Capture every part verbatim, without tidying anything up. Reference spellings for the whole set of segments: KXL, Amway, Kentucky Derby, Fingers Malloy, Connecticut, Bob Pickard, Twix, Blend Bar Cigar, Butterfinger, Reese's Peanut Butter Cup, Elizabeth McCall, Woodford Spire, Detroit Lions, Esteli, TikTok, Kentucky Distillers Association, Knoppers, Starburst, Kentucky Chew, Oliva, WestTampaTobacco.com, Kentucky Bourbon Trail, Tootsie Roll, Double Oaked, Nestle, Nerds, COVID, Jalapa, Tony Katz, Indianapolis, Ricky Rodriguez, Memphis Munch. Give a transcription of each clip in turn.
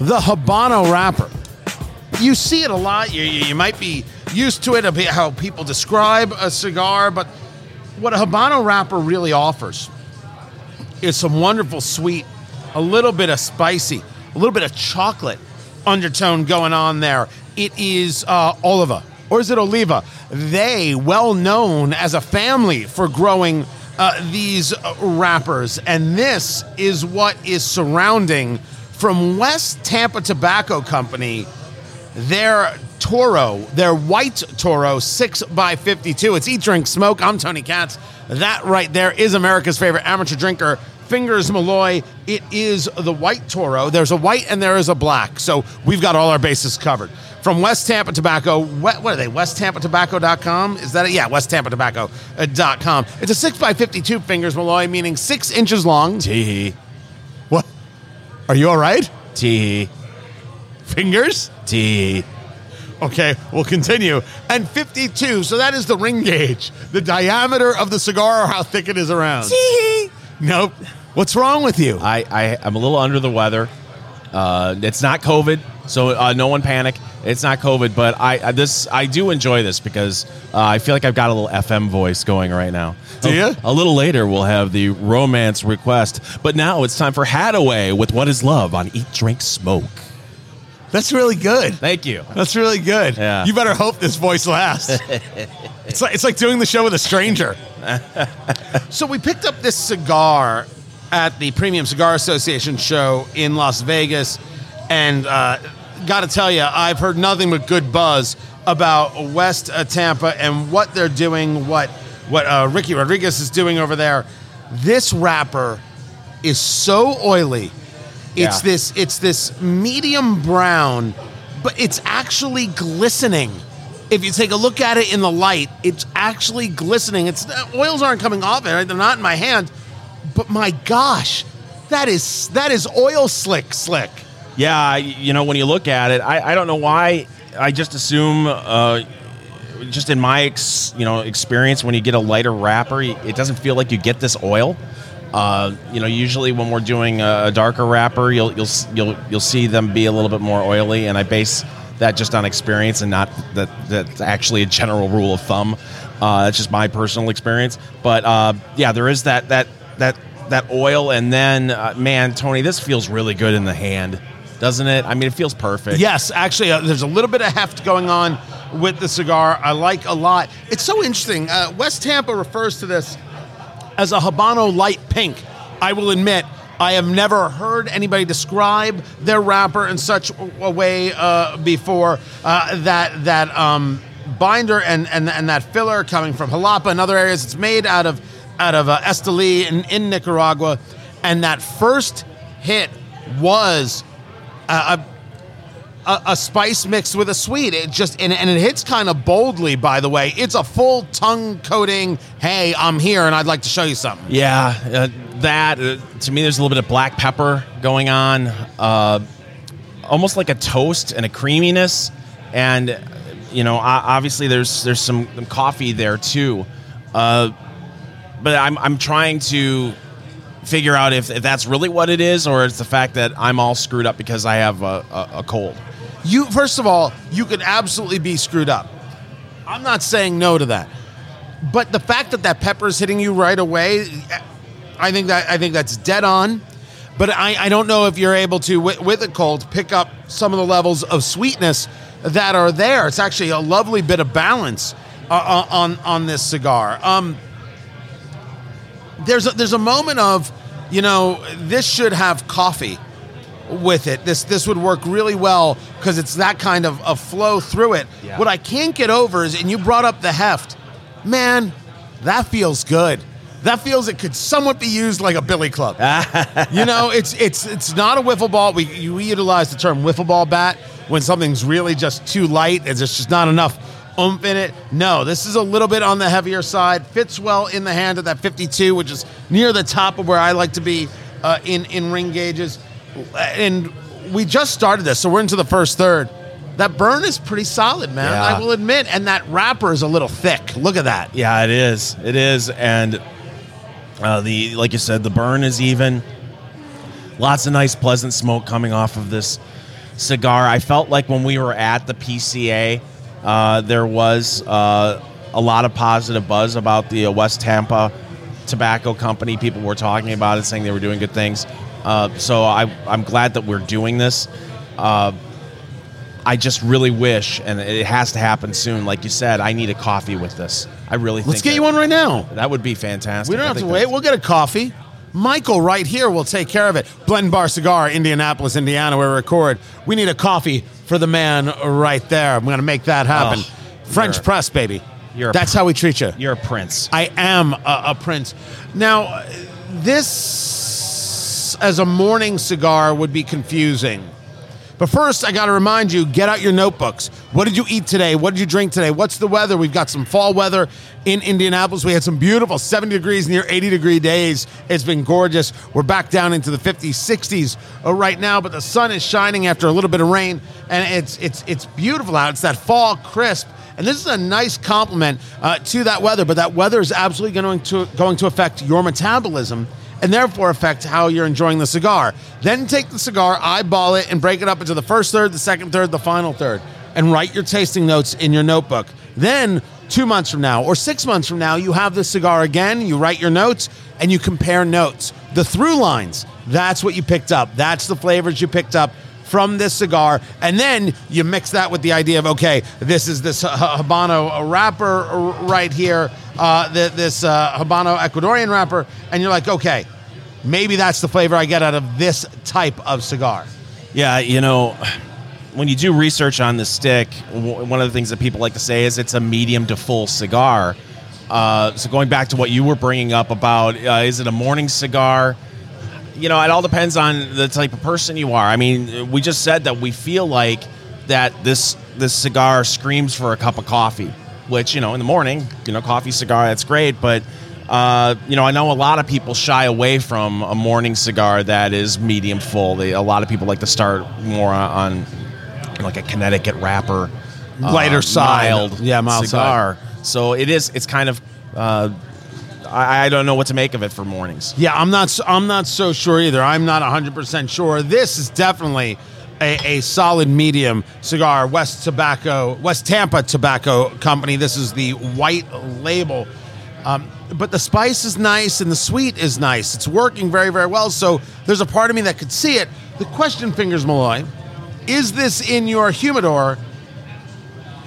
the Habano wrapper. You see it a lot. You, you, you might be used to it, how people describe a cigar, but what a Habano wrapper really offers is some wonderful sweet, a little bit of spicy, a little bit of chocolate undertone going on there. It is uh, Oliva, or is it Oliva? They, well known as a family for growing uh, these wrappers, and this is what is surrounding, from West Tampa Tobacco Company, their Toro, their white Toro six by fifty-two. It's Eat, Drink, Smoke. I'm Tony Katz. That right there is America's favorite amateur drinker, Fingers Malloy. It is the white Toro. There's a white and there is a black. So we've got all our bases covered. From West Tampa Tobacco, what are they, West Tampa Tobacco dot com? Is that it? Yeah, West Tampa Tobacco dot com. It's a six by fifty-two, Fingers Malloy, meaning six inches long. Tee-hee. What? Are you all right? Tee-hee. Fingers? Tee-hee. Okay, we'll continue. And fifty-two, so that is the ring gauge, the diameter of the cigar or how thick it is around. Tee-hee. Nope. What's wrong with you? I, I, I'm a little under the weather. Uh, it's not COVID, so uh, no one panic. It's not COVID, but I, I this I do enjoy this because uh, I feel like I've got a little F M voice going right now. Do you? A, a little later, we'll have the romance request. But now it's time for Hadaway with What Is Love on Eat, Drink, Smoke. That's really good. Thank you. That's really good. Yeah. You better hope this voice lasts. It's like, it's like doing the show with a stranger. So we picked up this cigar at the Premium Cigar Association show in Las Vegas, and uh, got to tell you, I've heard nothing but good buzz about West uh, Tampa and what they're doing, what what uh, Ricky Rodriguez is doing over there. This wrapper is so oily. It's yeah. this it's this medium brown, but it's actually glistening. If you take a look at it in the light, it's actually glistening. It's oils aren't coming off it. Right? They're not in my hand. But my gosh, that is that is oil slick slick. Yeah, you know, when you look at it, I, I don't know why. I just assume, uh, just in my ex, you know experience, when you get a lighter wrapper, it doesn't feel like you get this oil. Uh, you know, usually when we're doing a darker wrapper, you'll you'll you'll you'll see them be a little bit more oily, and I base that just on experience and not that that's actually a general rule of thumb. Uh, that's just my personal experience. But uh, yeah, there is that that that that oil, and then uh, man, Tony, this feels really good in the hand, doesn't it? I mean, it feels perfect. Yes, actually, uh, there's a little bit of heft going on with the cigar. I like a lot. It's so interesting. Uh, West Tampa refers to this as a Habano light pink. I will admit, I have never heard anybody describe their wrapper in such a way uh, before. Uh, that that um, binder and, and and that filler coming from Jalapa and other areas. It's made out of out of uh, Esteli in, in Nicaragua, and that first hit was a, a a spice mixed with a sweet. It just and, and it hits kind of boldly. By the way, it's a full tongue coating. Hey, I'm here, and I'd like to show you something. Yeah. Uh, That uh, to me, there's a little bit of black pepper going on, uh, almost like a toast and a creaminess, and you know, obviously there's there's some, some coffee there too, uh, but I'm I'm trying to figure out if, if that's really what it is, or it's the fact that I'm all screwed up because I have a, a, a cold. You first of all, you could absolutely be screwed up. I'm not saying no to that, but the fact that that pepper is hitting you right away, I think that I think that's dead on, but I, I don't know if you're able to, with, with a cold, pick up some of the levels of sweetness that are there. It's actually a lovely bit of balance uh, on on this cigar. Um, there's a, there's a moment of, you know, this should have coffee with it. This this would work really well because it's that kind of, of flow through it. Yeah. What I can't get over is, and you brought up the heft, man, that feels good. That feels it could somewhat be used like a billy club. You know, it's it's it's not a wiffle ball. We, you, we utilize the term wiffle ball bat when something's really just too light and there's just not enough oomph in it. No, this is a little bit on the heavier side. Fits well in the hand at that fifty-two, which is near the top of where I like to be uh, in, in ring gauges. And we just started this, so we're into the first third. That burn is pretty solid, man, yeah. I will admit. And that wrapper is a little thick. Look at that. Yeah, it is. It is, and... Uh, the like you said, the burn is even. Lots of nice, pleasant smoke coming off of this cigar. I felt like when we were at the P C A, uh, there was uh, a lot of positive buzz about the uh, West Tampa Tobacco Company. People were talking about it, saying they were doing good things. Uh, so I, I'm glad that we're doing this. Uh, I just really wish, and it has to happen soon, like you said, I need a coffee with this. I really think Let's get that, you one right now. That would be fantastic. We don't have to wait. We'll get a coffee. Michael right here will take care of it. Blend Bar Cigar, Indianapolis, Indiana, where we record. We need a coffee for the man right there. I'm going to make that happen. Oh, French press, baby. You're That's how we treat you. You're a prince. I am a, a prince. Now, this as a morning cigar would be confusing. But first, I got to remind you, get out your notebooks. What did you eat today? What did you drink today? What's the weather? We've got some fall weather in Indianapolis. We had some beautiful seventy degrees, near eighty degree days. It's been gorgeous. We're back down into the fifties, sixties right now, but the sun is shining after a little bit of rain, and it's it's it's beautiful out. It's that fall crisp. And this is a nice compliment uh, to that weather, but that weather is absolutely going to going to affect your metabolism, and therefore affect how you're enjoying the cigar. Then take the cigar, eyeball it, and break it up into the first third, the second third, the final third, and write your tasting notes in your notebook. Then, two months from now, or six months from now, you have the cigar again, you write your notes, and you compare notes. The through lines, that's what you picked up. That's the flavors you picked up from this cigar, and then you mix that with the idea of, okay, this is this Habano wrapper right here, uh, this uh, Habano Ecuadorian wrapper, and you're like, okay, maybe that's the flavor I get out of this type of cigar. Yeah, you know, when you do research on the stick, one of the things that people like to say is it's a medium to full cigar. Uh, so going back to what you were bringing up about, uh, is it a morning cigar? You know, it all depends on the type of person you are. I mean, we just said that we feel like that this this cigar screams for a cup of coffee, which, you know, in the morning, you know, coffee, cigar, that's great. But, uh, you know, I know a lot of people shy away from a morning cigar that is medium full. They, a lot of people like to start more on, on like a Connecticut wrapper. Lighter uh, side. Mild yeah, mild cigar. Side. So it is, it's kind of... Uh, I don't know what to make of it for mornings. Yeah, I'm not I'm not so sure either. I'm not one hundred percent sure. This is definitely a, a solid medium cigar. West Tobacco, West Tampa Tobacco Company. This is the white label. Um, but the spice is nice and the sweet is nice. It's working very, very well. So there's a part of me that could see it. The question, Fingers Malloy, is this in your humidor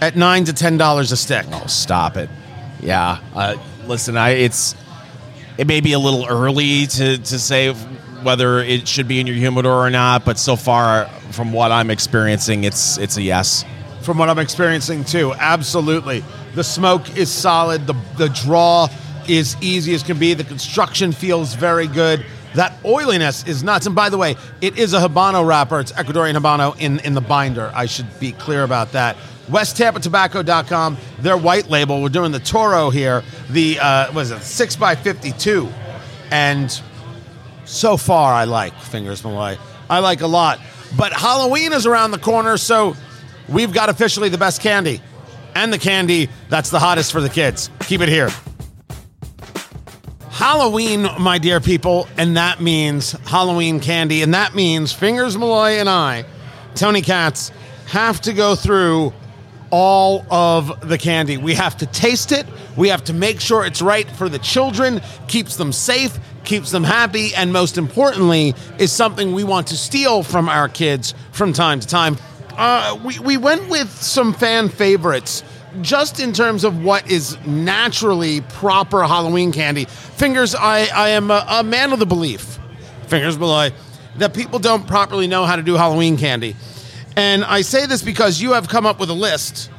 at nine to ten dollars a stick? Oh, stop it. Yeah, uh, listen, I it's it may be a little early to, to say whether it should be in your humidor or not, but so far from what I'm experiencing, it's it's a yes. From what I'm experiencing too, absolutely. The smoke is solid. The the draw is easy as can be. The construction feels very good. That oiliness is nuts. And by the way, it is a Habano wrapper. It's Ecuadorian Habano in, in the binder. I should be clear about that. West Tampa Tobacco dot com, their white label. We're doing the Toro here, the, uh, what is it, six by fifty-two. And so far, I like Fingers Malloy. I like a lot. But Halloween is around the corner, so we've got officially the best candy. And the candy that's the hottest for the kids. Keep it here. Halloween, my dear people, and that means Halloween candy. And that means Fingers Malloy and I, Tony Katz, have to go through all of the candy. We have to taste it. We have to make sure it's right for the children, keeps them safe, keeps them happy, and most importantly, is something we want to steal from our kids from time to time. Uh, we, we went with some fan favorites just in terms of what is naturally proper Halloween candy. Fingers, I, I am a, a man of the belief, Fingers Malloy, that people don't properly know how to do Halloween candy. And I say this because you have come up with a list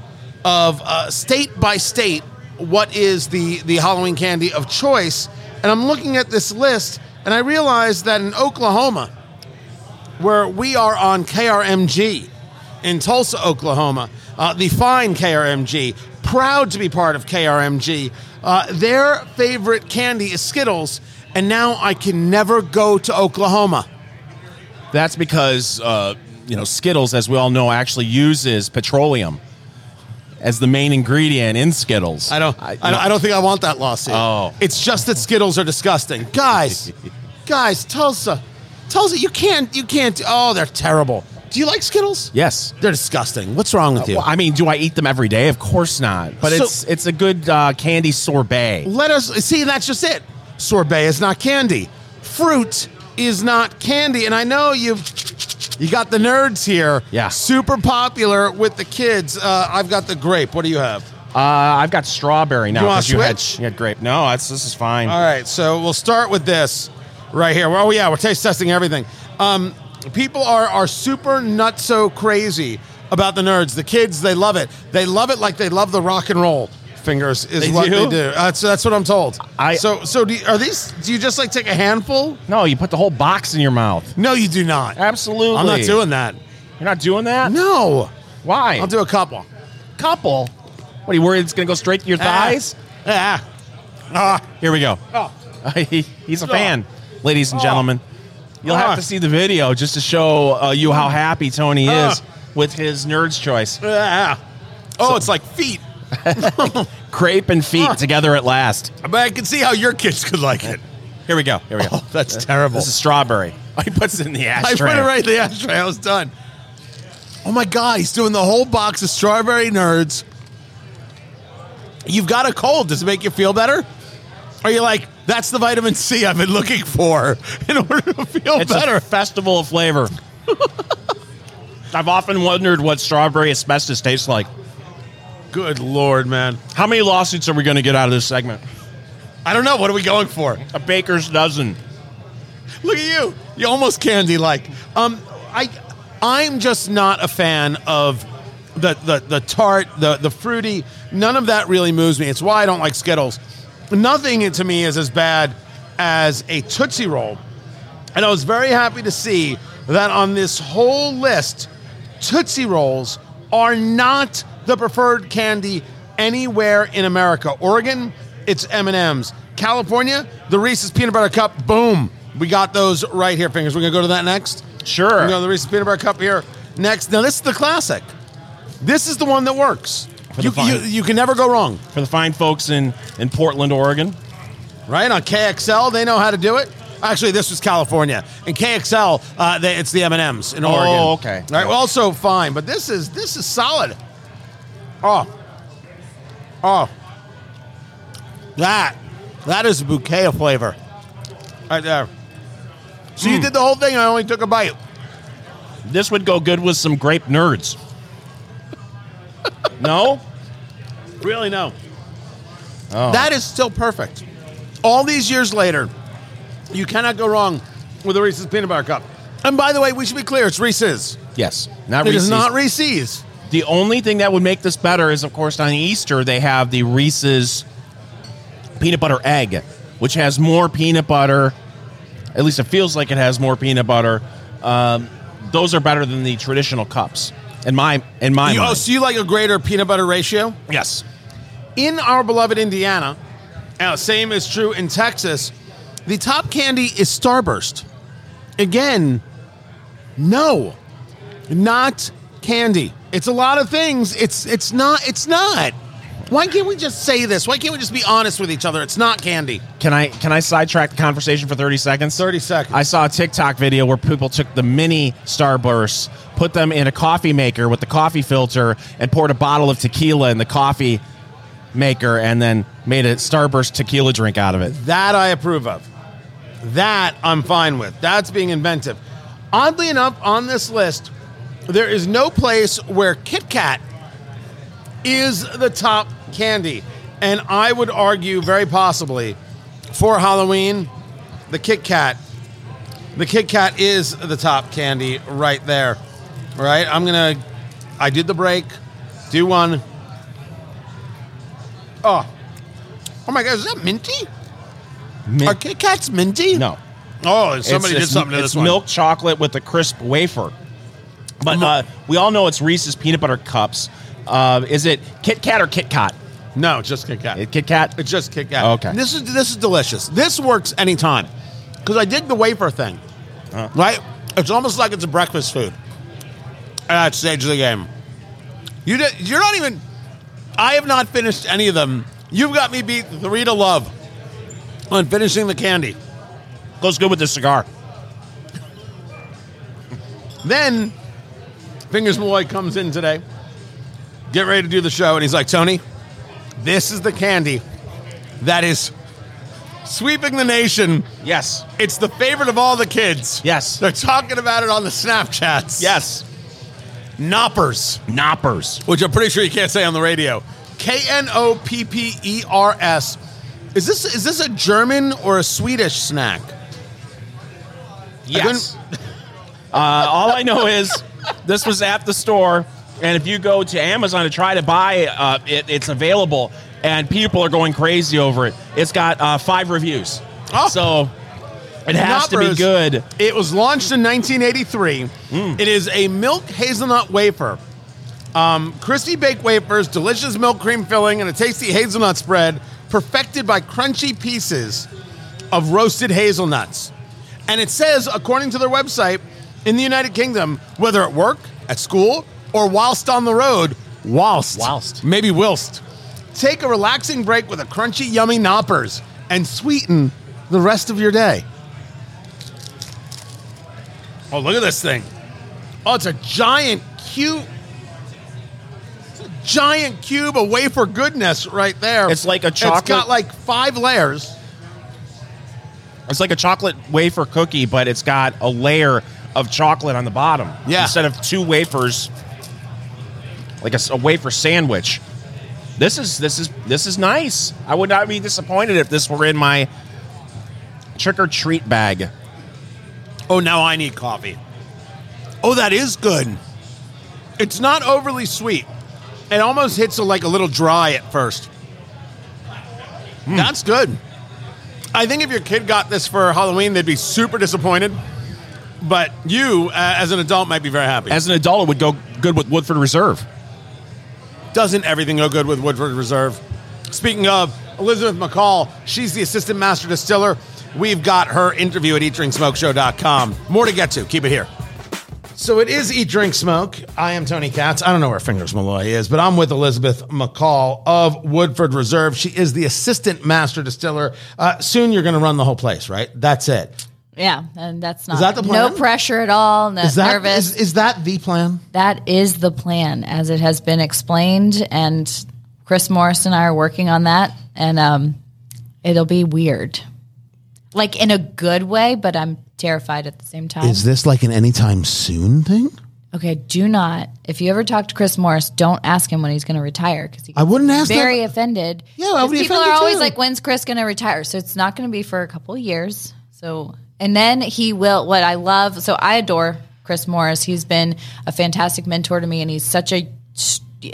of uh, state by state what is the, the Halloween candy of choice. And I'm looking at this list, and I realize that in Oklahoma, where we are on K R M G, in Tulsa, Oklahoma, uh, the fine K R M G, proud to be part of K R M G, uh, their favorite candy is Skittles, and now I can never go to Oklahoma. That's because... Uh You know, Skittles, as we all know, actually uses petroleum as the main ingredient in Skittles. I don't. I, I, don't, I don't think I want that lawsuit. Oh, it's just that Skittles are disgusting, guys. guys, Tulsa, Tulsa, you can't, you can't. Oh, they're terrible. Do you like Skittles? Yes. They're disgusting. What's wrong with you? Uh, well, I mean, do I eat them every day? Of course not. But so, it's it's a good uh, candy sorbet. Let us see. That's just it. Sorbet is not candy. Fruit is not candy. And I know you've you got the nerds here. Yeah. Super popular with the kids. Uh, I've got the grape. What do you have? Uh, I've got strawberry now. You want to switch? Had, you had grape. No, that's, this is fine. All right, so we'll start with this right here. Oh, yeah, we're taste testing everything. Um, people are, are super nutso crazy about the nerds. The kids, they love it. They love it like they love the rock and roll. Fingers is they what do? they do. Uh, so that's what I'm told. I, so so do you, are these? Do you just like take a handful? No, you put the whole box in your mouth. No, you do not. Absolutely. I'm not doing that. You're not doing that? No. Why? I'll do a couple. Couple? What, are you worried it's going to go straight to your thighs? Ah. ah. ah. Here we go. Oh. he, he's a fan, ladies and oh. gentlemen. You'll oh. have to see the video just to show uh, you how happy Tony oh. is with his nerd's choice. Ah. Oh, so, it's like feet. Crepe and feet huh. together at last. But I can see how your kids could like it. Here we go. Here we go. Oh, that's uh, terrible. This is strawberry. Oh, he puts it in the ashtray. I put it right in the ashtray. I was done. Oh, my God. He's doing the whole box of strawberry nerds. You've got a cold. Does it make you feel better? Are you like, that's the vitamin C I've been looking for in order to feel it's better? It's a festival of flavor. I've often wondered what strawberry asbestos tastes like. Good Lord, man. How many lawsuits are we going to get out of this segment? I don't know. What are we going for? A baker's dozen. Look at you. You're almost candy-like. Um, I, I'm just not a fan of the the, the tart, the, the fruity. None of that really moves me. It's why I don't like Skittles. Nothing to me is as bad as a Tootsie Roll. And I was very happy to see that on this whole list, Tootsie Rolls are not the preferred candy anywhere in America. Oregon, it's M and M's. California, the Reese's Peanut Butter Cup, boom. We got those right here, Fingers. We're going to go to that next? Sure. We're going to go to the Reese's Peanut Butter Cup here next. Now, this is the classic. This is the one that works. You, you, you can never go wrong. For the fine folks in, in Portland, Oregon. Right, on K X L, they know how to do it. Actually, this was California. In K X L, uh, they, it's the M and M's in Oregon. Oh, okay. All right, also fine, but this is this is solid. Oh, oh, that, that is a bouquet of flavor right there. So mm. you did the whole thing, I only took a bite. This would go good with some grape nerds. No? Really, no. Oh. That is still perfect. All these years later, you cannot go wrong with a Reese's Peanut Butter Cup. And by the way, we should be clear, it's Reese's. Yes, not Reese's. It is not Reese's. The only thing that would make this better is, of course, on Easter, they have the Reese's peanut butter egg, which has more peanut butter. At least it feels like it has more peanut butter. Um, those are better than the traditional cups, in my, in my you, mind. Oh, so you like a greater peanut butter ratio? Yes. In our beloved Indiana, uh, same is true in Texas, the top candy is Starburst. Again, no, not candy. It's a lot of things. It's it's not. It's not. Why can't we just say this? Why can't we just be honest with each other? It's not candy. Can I can I sidetrack the conversation for thirty seconds? thirty seconds. I saw a TikTok video where people took the mini Starbursts, put them in a coffee maker with the coffee filter, and poured a bottle of tequila in the coffee maker, and then made a Starburst tequila drink out of it. That I approve of. That I'm fine with. That's being inventive. Oddly enough, on this list, there is no place where Kit Kat is the top candy. And I would argue very possibly for Halloween, the Kit Kat, the Kit Kat is the top candy right there. All right, I'm going to, I did the break, do one. Oh, oh my God, is that minty? Mint. Are Kit Kats minty? No. Oh, somebody it's, did it's, something to this one. It's milk chocolate with a crisp wafer. But uh, we all know it's Reese's Peanut Butter Cups. Uh, is it Kit Kat or Kit Kat? No, just Kit Kat. It, Kit Kat? It's just Kit Kat. Okay. This is this is delicious. This works anytime. Because I did the wafer thing. Uh. Right? It's almost like it's a breakfast food at that stage of the game. You did, you're not even... I have not finished any of them. You've got me beat three to love on finishing the candy. Goes good with the cigar. Then... Fingers Malloy comes in today, get ready to do the show, and he's like, Tony, this is the candy that is sweeping the nation. Yes. It's the favorite of all the kids. Yes. They're talking about it on the Snapchats. Yes. Knoppers. Knoppers. Which I'm pretty sure you can't say on the radio. K N O P P E R S. Is this is this a German or a Swedish snack? Yes. I uh, all I know is this was at the store, and if you go to Amazon to try to buy uh, it, it's available, and people are going crazy over it. It's got uh, five reviews, oh. so it has Knoppers. To be good. It was launched in nineteen eighty-three. Mm. It is a milk hazelnut wafer. Um, crispy baked wafers, delicious milk cream filling, and a tasty hazelnut spread perfected by crunchy pieces of roasted hazelnuts. And it says, according to their website, in the United Kingdom, whether at work, at school, or whilst on the road, whilst, whilst. maybe whilst, take a relaxing break with a crunchy, yummy Knoppers and sweeten the rest of your day. Oh, look at this thing. Oh, it's a giant, cute... giant cube of wafer goodness right there. It's like a chocolate. It's got like five layers. It's like a chocolate wafer cookie, but it's got a layer of chocolate on the bottom. Yeah. Instead of two wafers, like a, a wafer sandwich. This is this is this is nice. I would not be disappointed if this were in my trick or treat bag. Oh, now I need coffee. Oh, that is good. It's not overly sweet. It almost hits a, like a little dry at first. Mm. That's good. I think if your kid got this for Halloween, they'd be super disappointed. But you, uh, as an adult, might be very happy. As an adult, it would go good with Woodford Reserve. Doesn't everything go good with Woodford Reserve? Speaking of, Elizabeth McCall, she's the assistant master distiller. We've got her interview at eat drink smoke show dot com. More to get to. Keep it here. So it is Eat, Drink, Smoke. I am Tony Katz. I don't know where Fingers Malloy is, but I'm with Elizabeth McCall of Woodford Reserve. She is the assistant master distiller. Uh, soon you're going to run the whole place, right? That's it. Yeah, and that's not... Is that the plan? No pressure at all, not is that, nervous. Is, is that the plan? That is the plan, as it has been explained, and Chris Morris and I are working on that, and um, it'll be weird. Like, in a good way, but I'm... terrified at the same time. Is this like an anytime soon thing? Okay, do not. If you ever talk to Chris Morris, don't ask him when he's going to retire because he I wouldn't ask. Very that. Offended. Yeah, I would be people offended are always too. Like, "When's Chris going to retire?" So it's not going to be for a couple of years. So and then he will. What I love. So I adore Chris Morris. He's been a fantastic mentor to me, and he's such a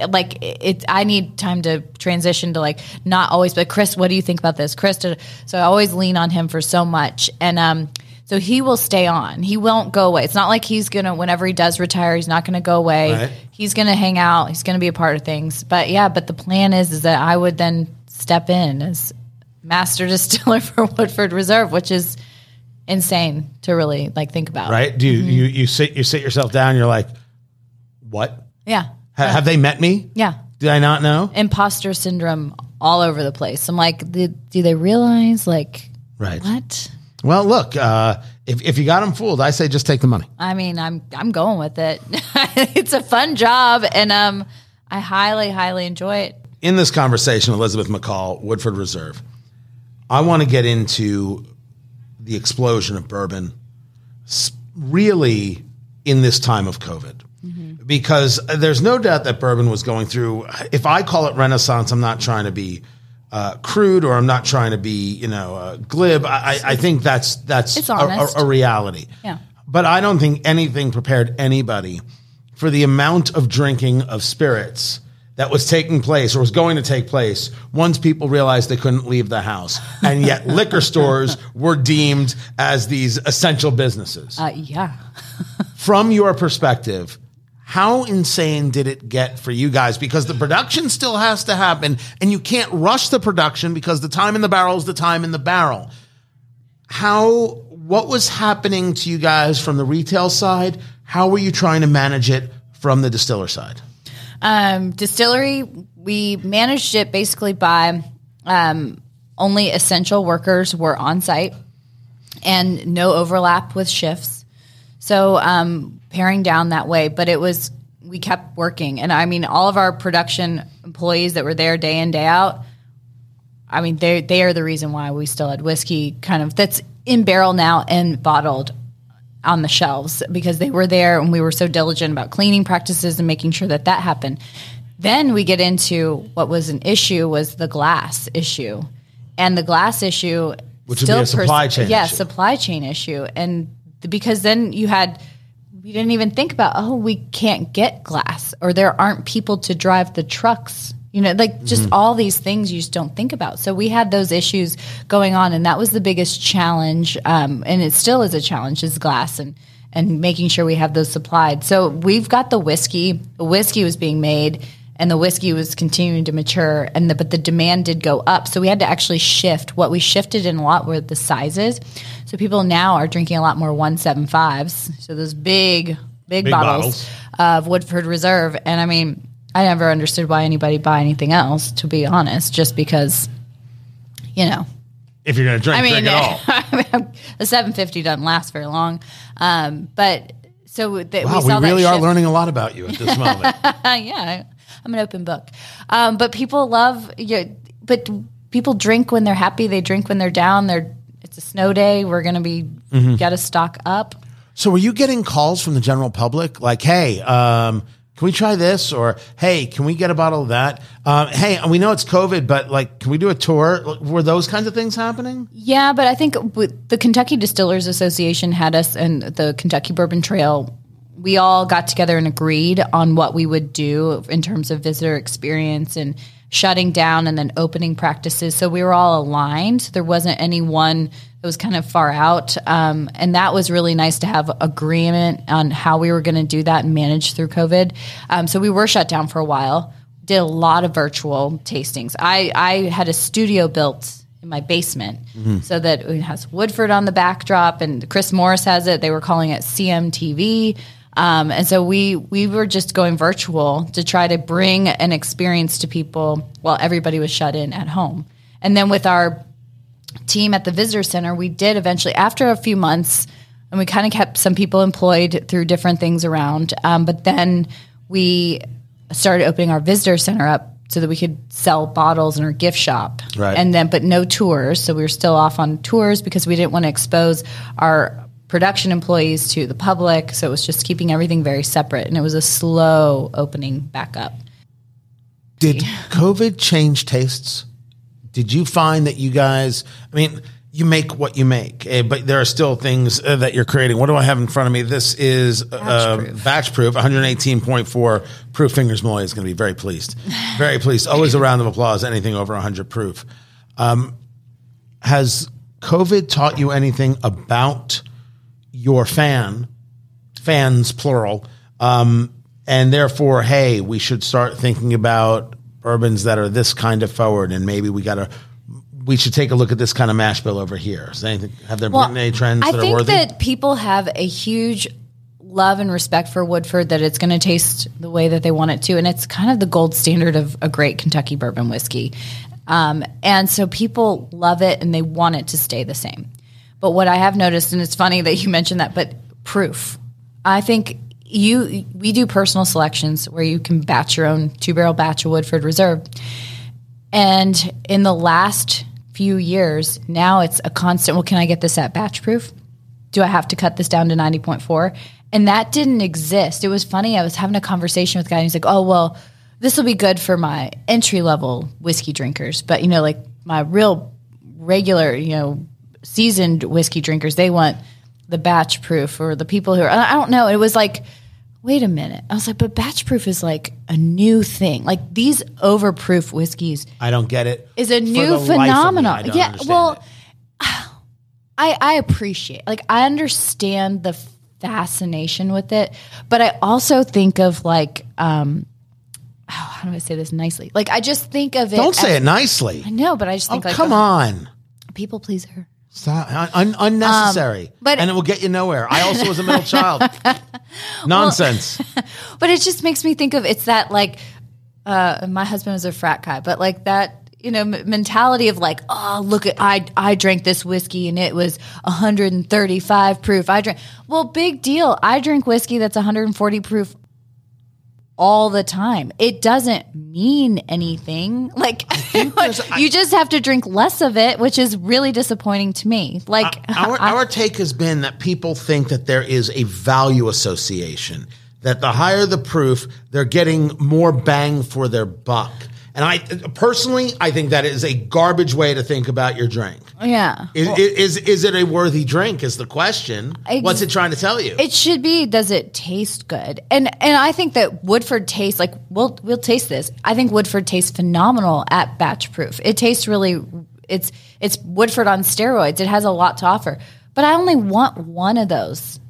like. It's I need time to transition to like not always, but Chris, what do you think about this, Chris? Did, so I always lean on him for so much, and um. So he will stay on. He won't go away. It's not like he's going to, whenever he does retire, he's not going to go away. Right. He's going to hang out. He's going to be a part of things. But yeah, but the plan is, is that I would then step in as master distiller for Woodford Reserve, which is insane to really like think about. Right. Do you, mm-hmm. you, you sit, you sit yourself down. You're like, what? Yeah. H- yeah. Have they met me? Yeah. Did I not know? Imposter syndrome all over the place. I'm like, do, do they realize like right. what? Well, look, uh, if if you got them fooled, I say just take the money. I mean, I'm I'm going with it. It's a fun job, and um, I highly, highly enjoy it. In this conversation, Elizabeth McCall, Woodford Reserve, I want to get into the explosion of bourbon really in this time of COVID. Mm-hmm. Because there's no doubt that bourbon was going through, if I call it Renaissance, I'm not trying to be Uh, crude, or I'm not trying to be, you know, uh, glib. I, I, I think that's that's a, a, a reality. Yeah. But I don't think anything prepared anybody for the amount of drinking of spirits that was taking place or was going to take place once people realized they couldn't leave the house. And yet liquor stores were deemed as these essential businesses. Uh, yeah. From your perspective, how insane did it get for you guys? Because the production still has to happen, and you can't rush the production because the time in the barrel is the time in the barrel. How, what was happening to you guys from the retail side? How were you trying to manage it from the distiller side? Um, distillery, we managed it basically by um, only essential workers were on site and no overlap with shifts. So um, paring down that way, but it was we kept working. And I mean, all of our production employees that were there day in, day out, I mean, they they are the reason why we still had whiskey kind of that's in barrel now and bottled on the shelves, because they were there and we were so diligent about cleaning practices and making sure that that happened. Then we get into what was an issue was the glass issue. And the glass issue Which still would be a supply pers- chain yeah, issue. Yeah, supply chain issue. And because then you had we didn't even think about, oh, we can't get glass, or there aren't people to drive the trucks. You know, like just mm-hmm. all these things you just don't think about. So we had those issues going on, and that was the biggest challenge, um, and it still is a challenge, is glass and, and making sure we have those supplied. So we've got the whiskey. The whiskey was being made, and the whiskey was continuing to mature, and the, but the demand did go up. So we had to actually shift. What we shifted in a lot were the sizes. So people now are drinking a lot more one seventy-fives, so those big, big, big bottles, bottles of Woodford Reserve. And, I mean, I never understood why anybody buy anything else, to be honest, just because, you know. If you're going to drink, I mean, drink it all. I mean, a seven fifty doesn't last very long. Um, but so th- wow, we saw we really that are learning a lot about you at this moment. Yeah, I'm an open book. Um, but people love, you know, but people drink when they're happy. They drink when they're down. They're It's a snow day. We're going to be, mm-hmm. got to stock up. So were you getting calls from the general public like, hey, um, can we try this? Or, hey, can we get a bottle of that? Um, hey, we know it's COVID, but, like, can we do a tour? Were those kinds of things happening? Yeah, but I think the Kentucky Distillers Association had us, and the Kentucky Bourbon Trail, we all got together and agreed on what we would do in terms of visitor experience and shutting down and then opening practices. So we were all aligned. There wasn't any one that was kind of far out. Um, and that was really nice to have agreement on how we were going to do that and manage through COVID. Um, so we were shut down for a while, did a lot of virtual tastings. I, I had a studio built in my basement, mm-hmm. so that it has Woodford on the backdrop, and Chris Morris has it. They were calling it C M T V. Um, and so we, we were just going virtual to try to bring an experience to people while everybody was shut in at home. And then with our team at the visitor center, we did eventually, after a few months, and we kind of kept some people employed through different things around. Um, but then we started opening our visitor center up so that we could sell bottles in our gift shop. Right. And then, but no tours. So we were still off on tours because we didn't want to expose our production employees to the public, so it was just keeping everything very separate, and it was a slow opening back up. Did COVID change tastes? Did you find that you guys, I mean, you make what you make, but there are still things uh, that you're creating. What do I have in front of me? This is uh, batch proof. Batch proof, one eighteen point four proof. Fingers Malloy is going to be very pleased. Very pleased. Always a round of applause, anything over one hundred proof. Um, has COVID taught you anything about your fan, fans plural, um, and therefore, hey, we should start thinking about bourbons that are this kind of forward, and maybe we gotta, we should take a look at this kind of mash bill over here. Is there anything, have there well, been any trends I that are worthy? I think that people have a huge love and respect for Woodford, that it's going to taste the way that they want it to, and it's kind of the gold standard of a great Kentucky bourbon whiskey, um, and so people love it and they want it to stay the same. But what I have noticed, and it's funny that you mentioned that, but proof. I think you we do personal selections where you can batch your own two-barrel batch of Woodford Reserve. And in the last few years, now it's a constant, well, can I get this at batch proof? Do I have to cut this down to ninety point four? And that didn't exist. It was funny. I was having a conversation with a guy, and he's like, oh, well, this will be good for my entry-level whiskey drinkers. But, you know, like my real regular, you know, seasoned whiskey drinkers, they want the batch proof, or the people who are, I don't know. It was like, wait a minute. I was like, but batch proof is like a new thing. Like these overproof whiskeys. I don't get it. Is a new phenomenon. Yeah. Well, I, I appreciate, like, I understand the fascination with it, but I also think of like, um, oh, how do I say this nicely? Like, I just think of it. Don't say it nicely. I know, but I just think like, come on. People pleaser. Stop. Un- unnecessary, um, but, and it will get you nowhere. I also was a middle child. Nonsense. Well, but it just makes me think of, it's that like, uh, my husband was a frat guy, but like that, you know, m- mentality of like, oh, look at, I, I drank this whiskey and it was one thirty-five proof. I drank, well, big deal. I drink whiskey that's one forty proof all the time. It doesn't mean anything. Like, I, you just have to drink less of it, which is really disappointing to me. Like, our, I, our take has been that people think that there is a value association, that the higher the proof, they're getting more bang for their buck. And I personally, I think that is a garbage way to think about your drink. Yeah. Is well, is, is it a worthy drink is the question. Ex- What's it trying to tell you? It should be, does it taste good? And and I think that Woodford tastes, like, we'll we'll taste this. I think Woodford tastes phenomenal at batch proof. It tastes really, it's it's Woodford on steroids. It has a lot to offer. But I only want one of those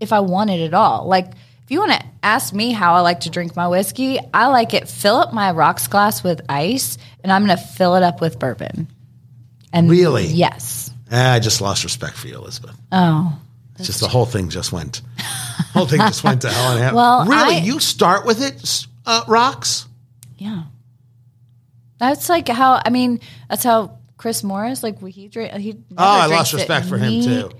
if I want it at all. Like, if you want to ask me how I like to drink my whiskey, I like it, fill up my rocks glass with ice, and I'm going to fill it up with bourbon. And really? Yes. Ah, I just lost respect for you, Elizabeth. Oh. Just true. The whole thing just went. whole thing just went to hell and hell. Well, really? I, you start with it, uh, rocks? Yeah. That's like how, I mean, that's how Chris Morris, like, he drank. He oh, I lost respect for him, too.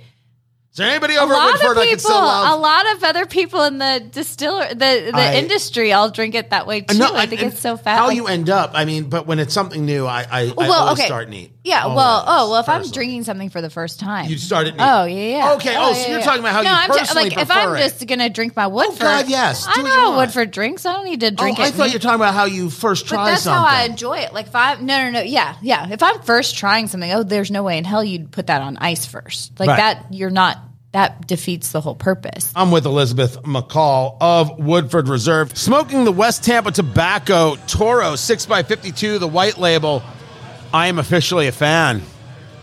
Is there anybody over at Woodford I can still love? A lot of other people in the distiller, the, the I, industry, all drink it that way too. No, I, I think it's so fat. How like, you end up, I mean, but when it's something new, I, I, well, I always okay. start neat. Yeah, always, well, oh, well, if personally. I'm drinking something for the first time. You start it neat. Oh, yeah, yeah. Okay, oh, oh yeah, so yeah, you're yeah. talking about how no, you I'm personally just, like, prefer it. No, if I'm just going to drink my Woodford. Oh, God, yes. I know how Woodford drinks. I don't need to drink oh, it. I thought you were talking about how you first try something. But that's something. How I enjoy it. Like, if I'm, no, no, no, yeah, yeah. If I'm first trying something, oh, there's no way in hell you'd put that on ice first. Like that, you're not. That defeats the whole purpose. I'm with Elizabeth McCall of Woodford Reserve. Smoking the West Tampa Tobacco Toro six by fifty-two, the white label. I am officially a fan.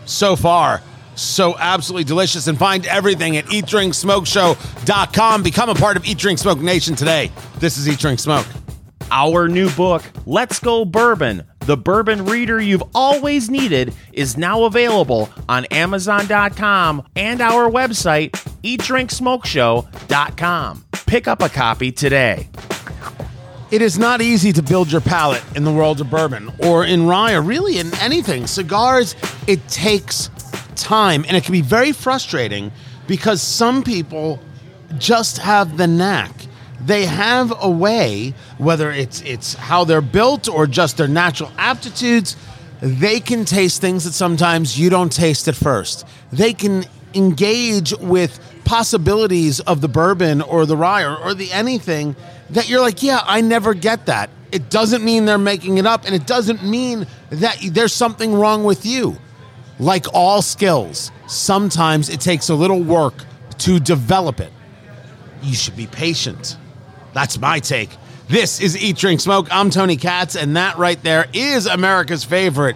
So far, so absolutely delicious. And find everything at eat drink smoke show dot com. Become a part of Eat Drink Smoke Nation today. This is Eat Drink Smoke. Our new book, Let's Go Bourbon, the bourbon reader you've always needed, is now available on amazon dot com and our website, eat drink smoke show dot com. Pick up a copy today. It is not easy to build your palate in the world of bourbon or in rye or really in anything. Cigars, it takes time, and it can be very frustrating because some people just have the knack. They have a way, whether it's it's how they're built or just their natural aptitudes, they can taste things that sometimes you don't taste at first. They can engage with possibilities of the bourbon or the rye or, or the anything that you're like, yeah, I never get that. It doesn't mean they're making it up, and it doesn't mean that there's something wrong with you. Like all skills, sometimes it takes a little work to develop it. You should be patient. That's my take. This is Eat, Drink, Smoke. I'm Tony Katz, and that right there is America's favorite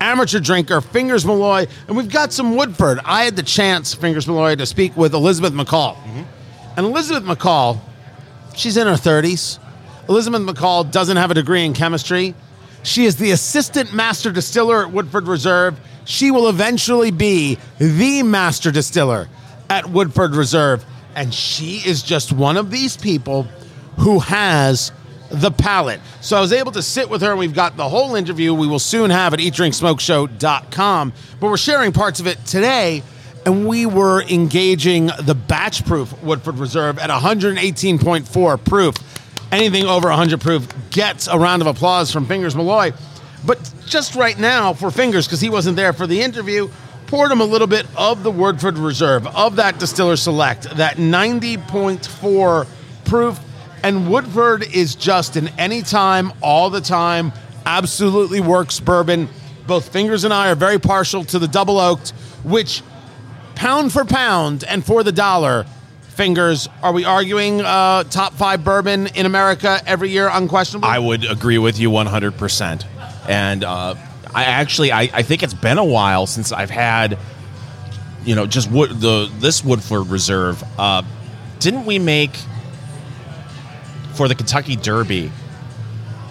amateur drinker, Fingers Malloy. And we've got some Woodford. I had the chance, Fingers Malloy, to speak with Elizabeth McCall. Mm-hmm. And Elizabeth McCall, she's in her thirties. Elizabeth McCall doesn't have a degree in chemistry. She is the assistant master distiller at Woodford Reserve. She will eventually be the master distiller at Woodford Reserve. And she is just one of these people who has the palate. So I was able to sit with her, and we've got the whole interview. We will soon have at eat drink smoke show dot com. But we're sharing parts of it today, and we were engaging the batch proof Woodford Reserve at one eighteen point four proof. Anything over one hundred proof gets a round of applause from Fingers Malloy. But just right now for Fingers, because he wasn't there for the interview, poured him a little bit of the Woodford Reserve, of that Distiller Select, that ninety point four proof. And Woodford is just an anytime, all the time, absolutely works bourbon. Both Fingers and I are very partial to the Double Oaked, which pound for pound and for the dollar, Fingers, are we arguing uh, top five bourbon in America every year, unquestionably? I would agree with you one hundred percent. And, uh, I actually, I, I think it's been a while since I've had, you know, just wood, the this Woodford Reserve. Uh, didn't we make, for the Kentucky Derby,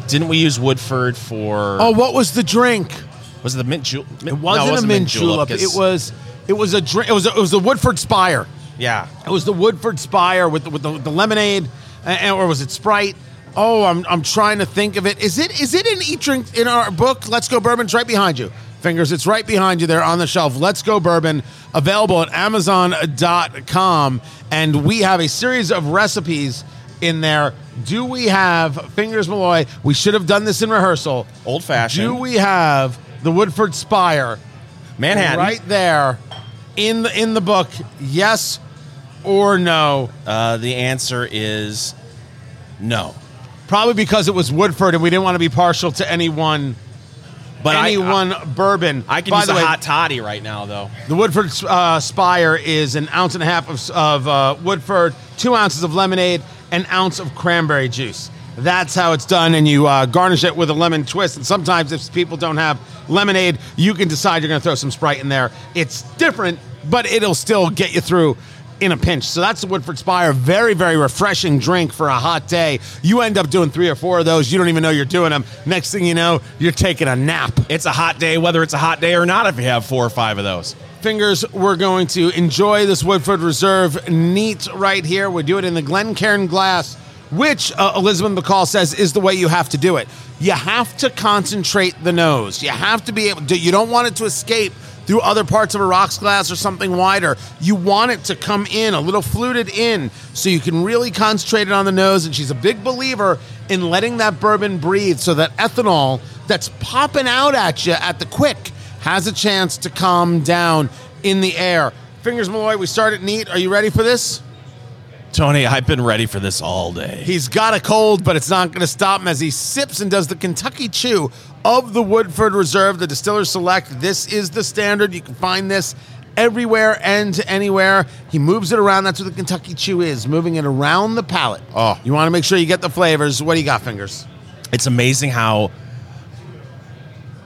didn't we use Woodford for... Oh, what was the drink? Was it the mint julep? It wasn't, no, it wasn't a mint julep. julep it was it was a drink. It was a, it was the Woodford Spire. Yeah. It was the Woodford Spire with the, with the, the lemonade, and, or was it Sprite? Oh, I'm I'm trying to think of it. Is it is it an Eat Drink in our book? Let's Go Bourbon's right behind you. Fingers, it's right behind you there on the shelf. Let's Go Bourbon, available at amazon dot com. And we have a series of recipes in there. Do we have Fingers Malloy? We should have done this in rehearsal. Old fashioned. Do we have the Woodford Spire, Manhattan, right there in the in the book? Yes or no? Uh, the answer is no. Probably because it was Woodford and we didn't want to be partial to any one, but any I, one I, bourbon. I can By use the a way, hot toddy right now, though. The Woodford uh, Spire is an ounce and a half of, of uh, Woodford, two ounces of lemonade, an ounce of cranberry juice. That's how it's done, and you uh, garnish it with a lemon twist. And sometimes if people don't have lemonade, you can decide you're going to throw some Sprite in there. It's different, but it'll still get you through in a pinch. So that's the Woodford Spire. Very, very refreshing drink for a hot day. You end up doing three or four of those. You don't even know you're doing them. Next thing you know, you're taking a nap. It's a hot day, whether it's a hot day or not, if you have four or five of those. Fingers, we're going to enjoy this Woodford Reserve neat right here. We do it in the Glencairn glass, which uh, Elizabeth McCall says is the way you have to do it. You have to concentrate the nose. You have to be able to, you don't want it to escape through other parts of a rocks glass or something wider. You want it to come in, a little fluted in, so you can really concentrate it on the nose. And she's a big believer in letting that bourbon breathe so that ethanol that's popping out at you at the quick has a chance to calm down in the air. Fingers Malloy, we started neat. Are you ready for this? Tony, I've been ready for this all day. He's got a cold, but it's not going to stop him as he sips and does the Kentucky Chew of the Woodford Reserve, the Distiller's Select. This is the standard. You can find this everywhere and anywhere. He moves it around. That's what the Kentucky Chew is, moving it around the palate. Oh, you want to make sure you get the flavors. What do you got, Fingers? It's amazing how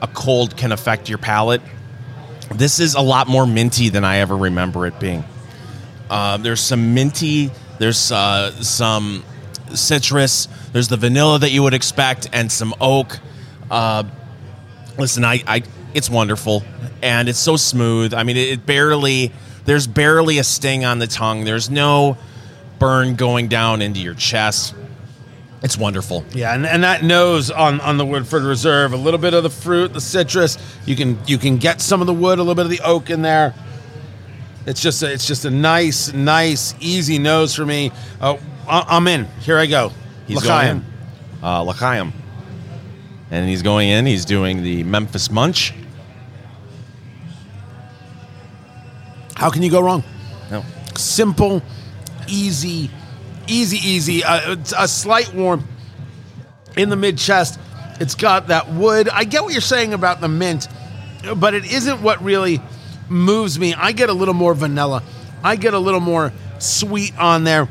a cold can affect your palate. This is a lot more minty than I ever remember it being. Uh, there's some minty... There's uh, some citrus. There's the vanilla that you would expect and some oak. Uh, listen, I, I, it's wonderful. And it's so smooth. I mean, it, it barely, there's barely a sting on the tongue. There's no burn going down into your chest. It's wonderful. Yeah, and, and that nose on, on the Woodford Reserve, a little bit of the fruit, the citrus. You can you can get some of the wood, a little bit of the oak in there. It's just a, it's just a nice, nice, easy nose for me. Uh, I'm in. Here I go. He's L'chaim. going in. Uh, L'chaim. And he's going in. He's doing the Memphis Munch. How can you go wrong? No. Simple, easy, easy, easy. Uh, it's a slight warmth in the mid-chest. It's got that wood. I get what you're saying about the mint, but it isn't what really moves me. I get a little more vanilla. I get a little more sweet on there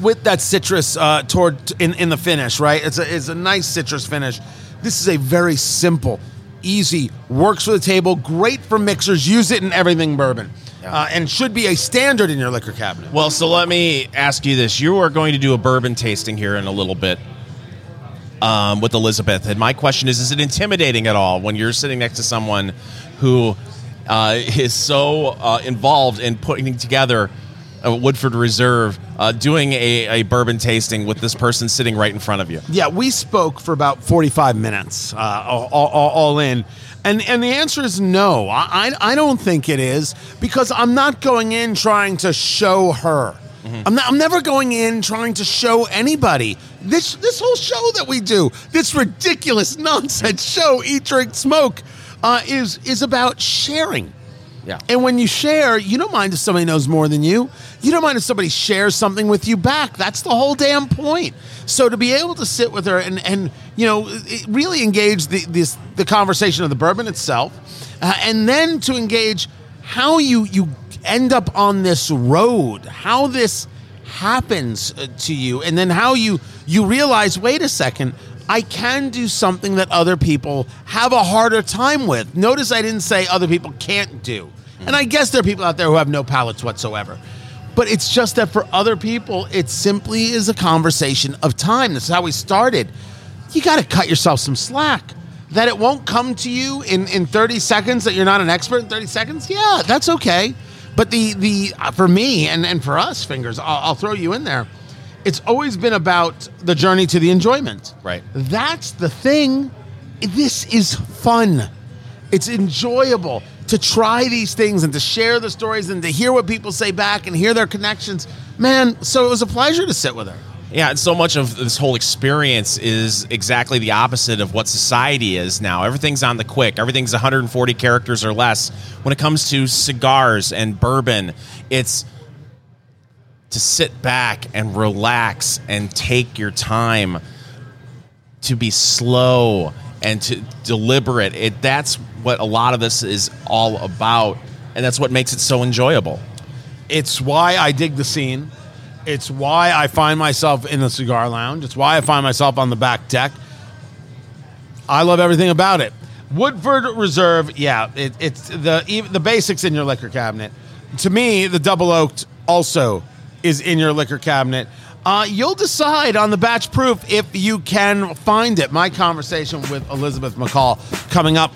with that citrus uh, toward in, in the finish, right? It's a, it's a nice citrus finish. This is a very simple, easy, works for the table, great for mixers. Use it in everything bourbon, yeah. uh, and should be a standard in your liquor cabinet. Well, so let me ask you this. You are going to do a bourbon tasting here in a little bit um, with Elizabeth, and my question is, is it intimidating at all when you're sitting next to someone who... Uh, is so uh, involved in putting together a Woodford Reserve, uh, doing a, a bourbon tasting with this person sitting right in front of you? Yeah, we spoke for about forty-five minutes, uh, all, all, all in. And and the answer is no. I, I, I don't think it is, because I'm not going in trying to show her. Mm-hmm. I'm, not, I'm never going in trying to show anybody. This, this whole show that we do, this ridiculous nonsense show, Eat, Drink, Smoke, Uh, is is about sharing. Yeah. And when you share, you don't mind if somebody knows more than you. You don't mind if somebody shares something with you back. That's the whole damn point. So to be able to sit with her and, and you know, really engage the this, the conversation of the bourbon itself, uh, and then to engage how you, you end up on this road, how this happens to you, and then how you you realize, wait a second, I can do something that other people have a harder time with. Notice I didn't say other people can't do. And I guess there are people out there who have no palates whatsoever. But it's just that for other people, it simply is a conversation of time. That's how we started. You got to cut yourself some slack. That it won't come to you in, in thirty seconds, that you're not an expert in thirty seconds? Yeah, that's okay. But the the uh, for me and, and for us, Fingers, I'll, I'll throw you in there. It's always been about the journey to the enjoyment. Right. That's the thing. This is fun. It's enjoyable to try these things and to share the stories and to hear what people say back and hear their connections. Man, so it was a pleasure to sit with her. Yeah, and so much of this whole experience is exactly the opposite of what society is now. Everything's on the quick. Everything's one hundred forty characters or less. When it comes to cigars and bourbon, it's to sit back and relax and take your time, to be slow and to deliberate. It, that's what a lot of this is all about, and that's what makes it so enjoyable. It's why I dig the scene. It's why I find myself in the cigar lounge. It's why I find myself on the back deck. I love everything about it. Woodford Reserve, yeah, it, it's the the basics in your liquor cabinet. To me, the Double Oaked also is in your liquor cabinet. Uh, you'll decide on the batch proof if you can find it. My conversation with Elizabeth McCall coming up.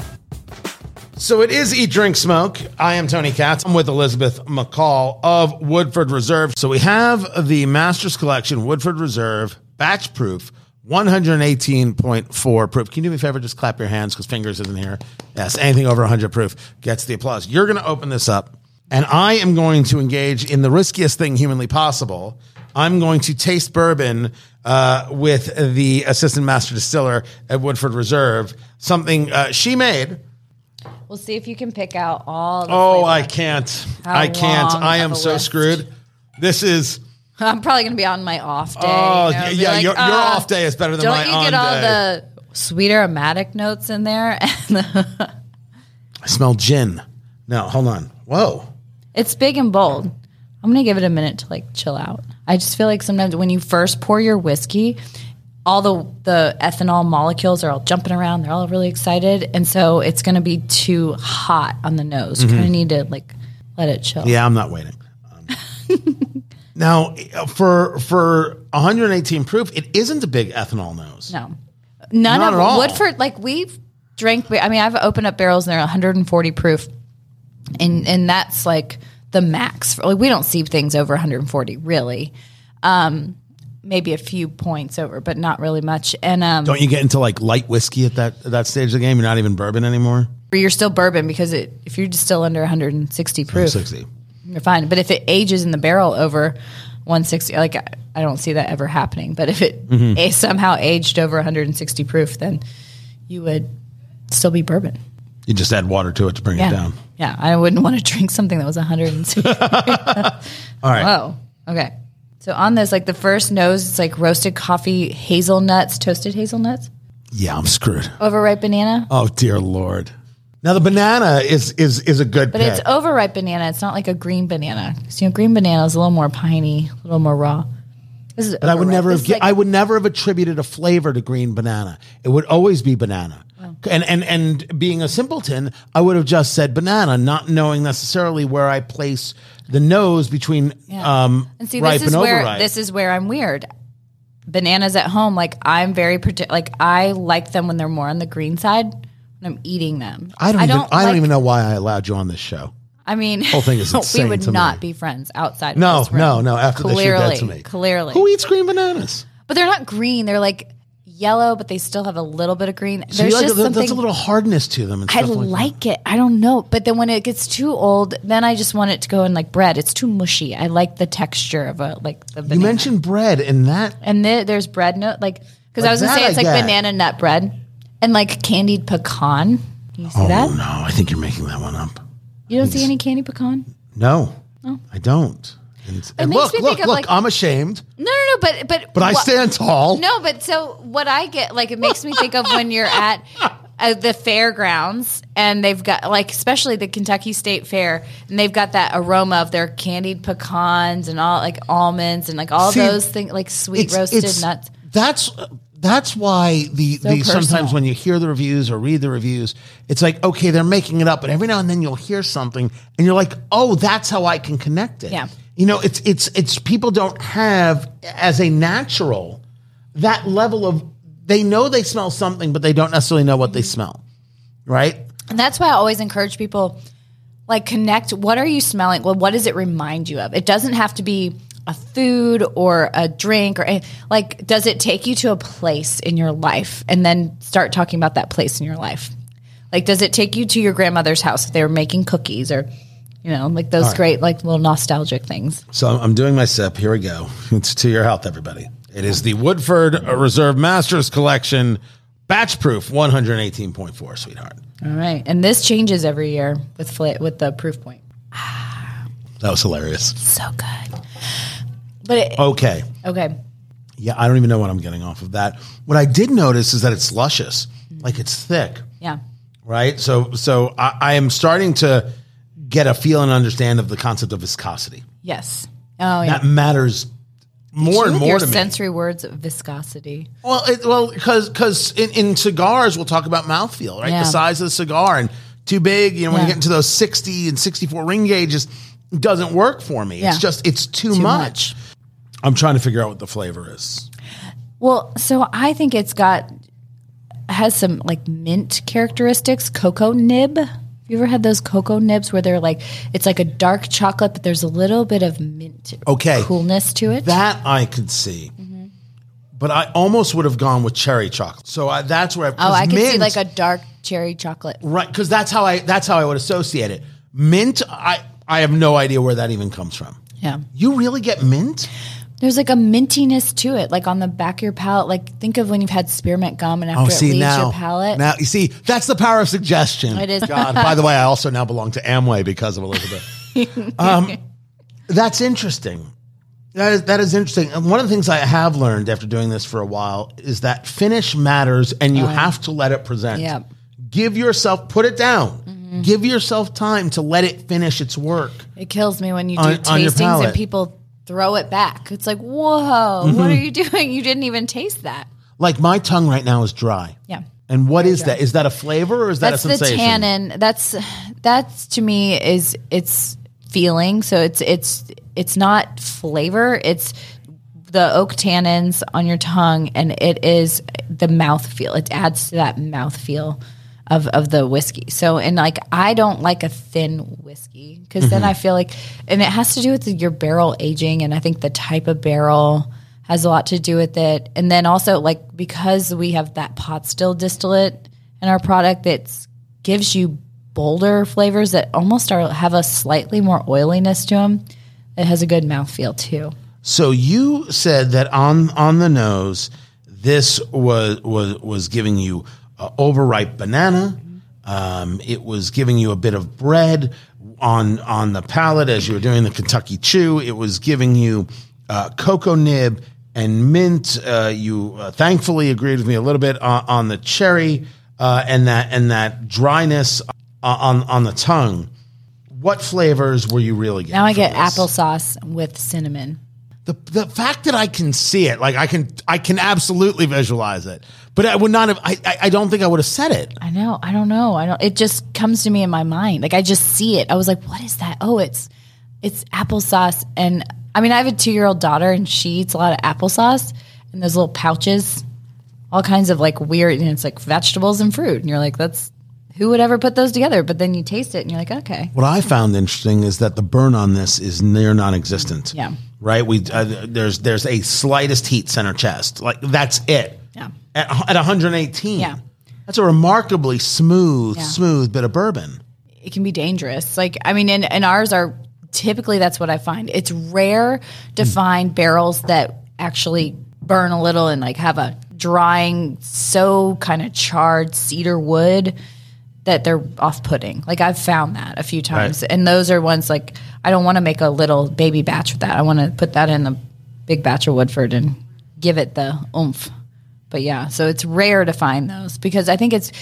So it is Eat, Drink, Smoke. I am Tony Katz. I'm with Elizabeth McCall of Woodford Reserve. So we have the Masters Collection Woodford Reserve Batch Proof, one eighteen point four proof. Can you do me a favor? Just clap your hands because Fingers isn't here. Yes, anything over one hundred proof gets the applause. You're going to open this up, and I am going to engage in the riskiest thing humanly possible. I'm going to taste bourbon uh, with the assistant master distiller at Woodford Reserve, something uh, she made. We'll see if you can pick out all the Oh, I can't. How I can't. I am so list. Screwed. This is... I'm probably going to be on my off day. Oh, you know? Yeah. Like, your, uh, your off day is better than my on day. Don't you get all the sweeter aromatic notes in there? And the I smell gin. No, hold on. Whoa. It's big and bold. I'm going to give it a minute to like chill out. I just feel like sometimes when you first pour your whiskey... all the, the ethanol molecules are all jumping around. They're all really excited. And so it's going to be too hot on the nose. Mm-hmm. You kind of need to like let it chill. Yeah, I'm not waiting. Um, now, for for one eighteen proof, it isn't a big ethanol nose. No. None not of at all. Woodford, like we've drank, I mean, I've opened up barrels and they're one forty proof. And and that's like the max. Like we don't see things over one forty, really. Um Maybe a few points over, but not really much. And um, don't you get into like light whiskey at that at that stage of the game? You're not even bourbon anymore. You're still bourbon because it, if you're still under one sixty proof, one sixty, you're fine. But if it ages in the barrel over one sixty, like I, I don't see that ever happening. But if it mm-hmm. a, somehow aged over one sixty proof, then you would still be bourbon. You just add water to it to bring yeah. it down. Yeah, I wouldn't want to drink something that was one sixty. All right. Whoa. Okay. So on this, like the first nose, it's like roasted coffee, hazelnuts, toasted hazelnuts. Yeah, I'm screwed. Overripe banana. Oh, dear Lord. Now the banana is is is a good but pick. It's overripe banana. It's not like a green banana. So, you know, green banana is a little more piney, a little more raw. This is but overripe. I would never this have like, I would never have attributed a flavor to green banana. It would always be banana. Wow. And and and being a simpleton, I would have just said banana, not knowing necessarily where I place the nose between yeah. um, and see, ripe this is and where, overripe. This is where I'm weird. Bananas at home, like I'm very like I like them when they're more on the green side. When I'm eating them, I don't. I don't, even, I don't like, even know why I allowed you on this show. I mean, the whole thing is insane. We would to not me. Be friends outside. No, of this room. no, no. After clearly, this, you're dead to me. Clearly, who eats green bananas? But they're not green. They're like yellow, but they still have a little bit of green. So there's like just a, something. There's a little hardness to them. And I stuff like that. It. I don't know. But then when it gets too old, then I just want it to go in like bread. It's too mushy. I like the texture of a like the banana. You mentioned bread and that. And the, there's bread note. Like, because like I was going to say it's I like get. Banana nut bread and like candied pecan. You see oh, that? Oh, no. I think you're making that one up. You don't it's, see any candy pecan? No. No. I don't. And, and look, look, look, like, I'm ashamed. No, no, no, but... But, but I stand tall. No, but so what I get, like, it makes me think of when you're at uh, the fairgrounds and they've got, like, especially the Kentucky State Fair, and they've got that aroma of their candied pecans and all, like, almonds and, like, all See, those things, like, sweet it's, roasted it's, nuts. That's... Uh, That's why the, so the sometimes when you hear the reviews or read the reviews, it's like, okay, they're making it up. But every now and then you'll hear something and you're like, oh, that's how I can connect it. Yeah. You know, it's it's it's people don't have as a natural that level of they know they smell something, but they don't necessarily know what they smell. Right. And that's why I always encourage people like connect. What are you smelling? Well, what does it remind you of? It doesn't have to be a food or a drink or like, does it take you to a place in your life and then start talking about that place in your life? Like, does it take you to your grandmother's house if they were making cookies or You know, like those right. great, like little nostalgic things. So I'm doing my sip. Here we go. It's to your health, everybody. It is the Woodford Reserve Masters Collection, batch proof, one eighteen point four, sweetheart. All right. And this changes every year with fl- with the proof point. Ah, that was hilarious. So good. But it, okay. Okay. Yeah, I don't even know what I'm getting off of that. What I did notice is that it's luscious. Mm-hmm. Like it's thick. Yeah. Right? So so I, I am starting to get a feel and understand of the concept of viscosity. Yes. Oh, yeah. That matters more and more your to me. Sensory words of viscosity. Well, it, well, because because in, in cigars we'll talk about mouthfeel, right? Yeah. The size of the cigar and too big. You know, when yeah. you get into those sixty and sixty-four ring gauges, it doesn't work for me. Yeah. It's just it's too, too much. much. I'm trying to figure out what the flavor is. Well, so I think it's got has some like mint characteristics, cocoa nib. You ever had those cocoa nibs where they're like, it's like a dark chocolate, but there's a little bit of mint okay. coolness to it? That I could see. Mm-hmm. But I almost would have gone with cherry chocolate. So I, that's where I... Oh, I could mint, see like a dark cherry chocolate. Right, because that's how I that's how I would associate it. Mint, I, I have no idea where that even comes from. Yeah. You really get mint? There's like a mintiness to it, like on the back of your palate. Like think of when you've had spearmint gum and after oh, see, it leaves now, your palate. Now you see, that's the power of suggestion. It is. God. By the way, I also now belong to Amway because of Elizabeth. um, that's interesting. That is that is interesting. And one of the things I have learned after doing this for a while is that finish matters, and you um, have to let it present. Yeah. Give yourself, put it down. Mm-hmm. Give yourself time to let it finish its work. It kills me when you do on, tastings on and people throw it back. It's like, whoa, mm-hmm. what are you doing? You didn't even taste that. Like my tongue right now is dry. Yeah. And what Very is dry. that? Is that a flavor or is that that's a sensation? That's the tannin. That's, that's to me is it's feeling. So it's, it's, it's not flavor. It's the oak tannins on your tongue and it is the mouthfeel. It adds to that mouthfeel of, of the whiskey. So, and like, I don't like a thin whiskey because mm-hmm. then I feel like, and it has to do with the, your barrel aging. And I think the type of barrel has a lot to do with it. And then also like, because we have that pot still distillate in our product that gives you bolder flavors that almost are, have a slightly more oiliness to them. It has a good mouthfeel too. So you said that on, on the nose, this was, was, was giving you Uh, overripe banana. Um, it was giving you a bit of bread on on the palate as you were doing the Kentucky Chew. It was giving you uh, cocoa nib and mint. Uh, you uh, thankfully agreed with me a little bit on, on the cherry uh, and that and that dryness on on the tongue. What flavors were you really getting? Now I get this? Applesauce with cinnamon. The the fact that I can see it, like I can, I can absolutely visualize it, but I would not have, I, I, I don't think I would have said it. I know. I don't know. I don't, it just comes to me in my mind. Like I just see it. I was like, what is that? Oh, it's, it's applesauce. And I mean, I have a two-year-old daughter and she eats a lot of applesauce and those little pouches, all kinds of like weird, and it's like vegetables and fruit. And you're like, that's, who would ever put those together? But then you taste it and you're like, okay. What I found interesting is that the burn on this is near non-existent. Yeah. Right? We uh, there's there's a slightest heat center chest. Like that's it. Yeah. At, at one eighteen. Yeah. That's a remarkably smooth, yeah. smooth bit of bourbon. It can be dangerous. Like, I mean, and, and ours are typically, that's what I find. It's rare to find barrels that actually burn a little and like have a drying, so kind of charred cedar wood that they're off-putting. Like I've found that a few times. Right. And those are ones like, I don't want to make a little baby batch with that. I want to put that in the big batch of Woodford and give it the oomph. But yeah, so it's rare to find those because I think it's,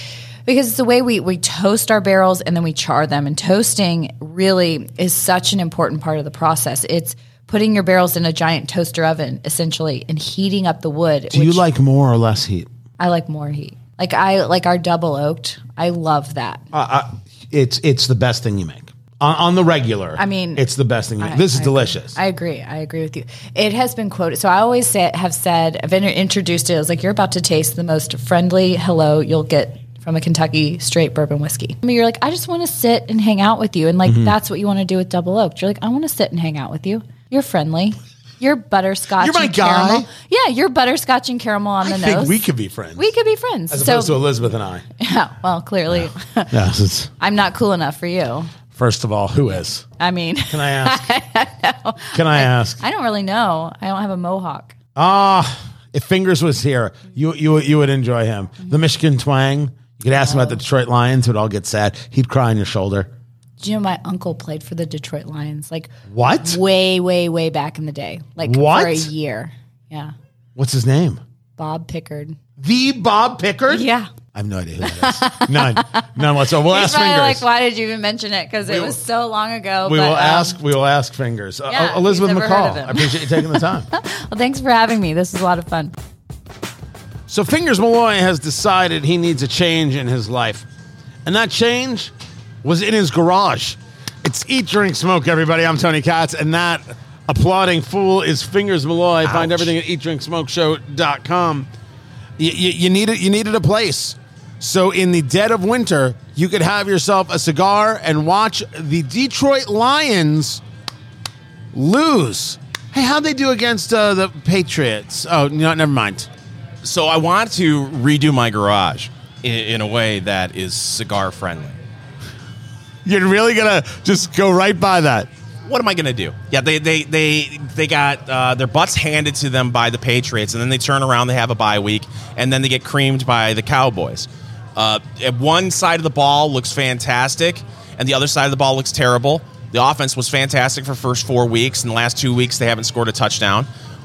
because it's the way we, we toast our barrels and then we char them. And toasting really is such an important part of the process. It's putting your barrels in a giant toaster oven essentially and heating up the wood. Do you like more or less heat? I like more heat. Like I like our double oaked. I love that. Uh, I, it's it's the best thing you make on, on the regular. I mean, it's the best thing. You make. I, this is I delicious. Agree. I agree. I agree with you. It has been quoted. So I always say, have said I've introduced it. I was like, you're about to taste the most friendly hello you'll get from a Kentucky straight bourbon whiskey. I mean, you're like, I just want to sit and hang out with you, and like mm-hmm. that's what you want to do with double oaked. You're like, I want to sit and hang out with you. You're friendly. You're butterscotch you're my and guy. Caramel. Yeah, you're butterscotch and caramel on I the think nose. We could be friends. We could be friends. As so, opposed to Elizabeth and I. Yeah, well, clearly. No. No, I'm not cool enough for you. First of all, who is? I mean, can I ask? I can I, I ask? I don't really know. I don't have a mohawk. Ah, uh, if Fingers was here, you you you would enjoy him. Mm-hmm. The Michigan twang. You could ask oh. him about the Detroit Lions. Would all get sad. He'd cry on your shoulder. Do you know my uncle played for the Detroit Lions? Like what? Way way way back in the day. Like what? For a year. Yeah. What's his name? Bob Pickard. The Bob Pickard? Yeah. I have no idea who that is. None. None whatsoever. We'll He's ask Fingers. Like, why did you even mention it? Because it was so long ago. We but, will um, ask. We will ask Fingers. Yeah, uh, Elizabeth McCall. I appreciate you taking the time. Well, thanks for having me. This was a lot of fun. So Fingers Malloy has decided he needs a change in his life, and that change was in his garage. It's Eat, Drink, Smoke, everybody. I'm Tony Katz, and that applauding fool is Fingers Malloy. Ouch. Find everything at eat drink smoke show dot com. You, you, you needed you needed a place. So in the dead of winter, you could have yourself a cigar and watch the Detroit Lions lose. Hey, how'd they do against uh, the Patriots? Oh, no, never mind. So I want to redo my garage in, in a way that is cigar friendly. You're really going to just go right by that? What am I going to do? Yeah, they they they, they got uh, their butts handed to them by the Patriots, and then they turn around, they have a bye week, and then they get creamed by the Cowboys. Uh, one side of the ball looks fantastic, and the other side of the ball looks terrible. The offense was fantastic for the first four weeks, and the last two weeks they haven't scored a touchdown,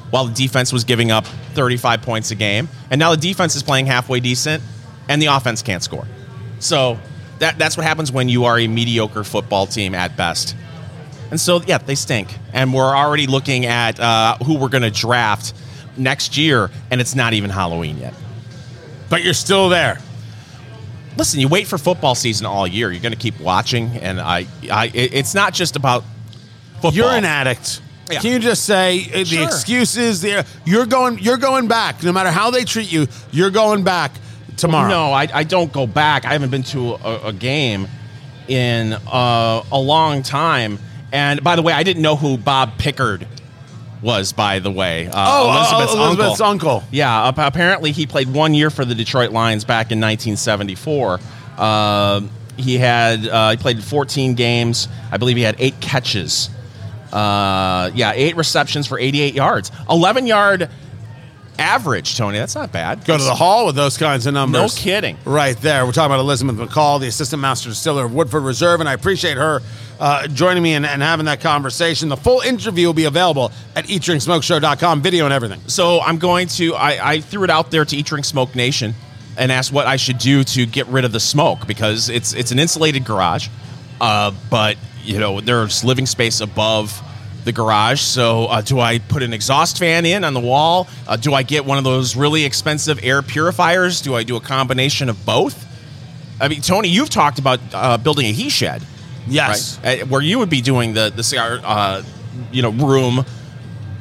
while the defense was giving up thirty-five points a game. And now the defense is playing halfway decent, and the offense can't score. So that that's what happens when you are a mediocre football team at best. And so, yeah, they stink. And we're already looking at uh, who we're going to draft next year, and it's not even Halloween yet. But you're still there. Listen, you wait for football season all year. You're going to keep watching, and I, I, it's not just about football. You're an addict. Yeah. Can you just say uh, sure. the excuses? The, you're going, you're going back. No matter how they treat you, you're going back tomorrow. No, I, I don't go back. I haven't been to a, a game in uh, a long time. And by the way, I didn't know who Bob Pickard was, by the way. Uh, oh, Elizabeth's, oh, Elizabeth's uncle. uncle. Yeah, apparently he played one year for the Detroit Lions back in nineteen seventy-four. Uh, he had uh, he played fourteen games. I believe he had eight catches. Uh, yeah, eight receptions for eighty-eight yards. eleven-yard average, Tony. That's not bad. Go to the hall with those kinds of numbers. No kidding. Right there. We're talking about Elizabeth McCall, the assistant master distiller of Woodford Reserve, and I appreciate her Uh, joining me and, and having that conversation. The full interview will be available at eat drink smoke show dot com, video and everything. So I'm going to, I, I threw it out there to Eat Drink Smoke Nation and asked what I should do to get rid of the smoke, because it's it's an insulated garage, uh, but you know there's living space above the garage. So uh, do I put an exhaust fan in on the wall? Uh, do I get one of those really expensive air purifiers? Do I do a combination of both? I mean, Tony, you've talked about uh, building a he shed. Yes, right? Where you would be doing the the cigar, uh, you know, room.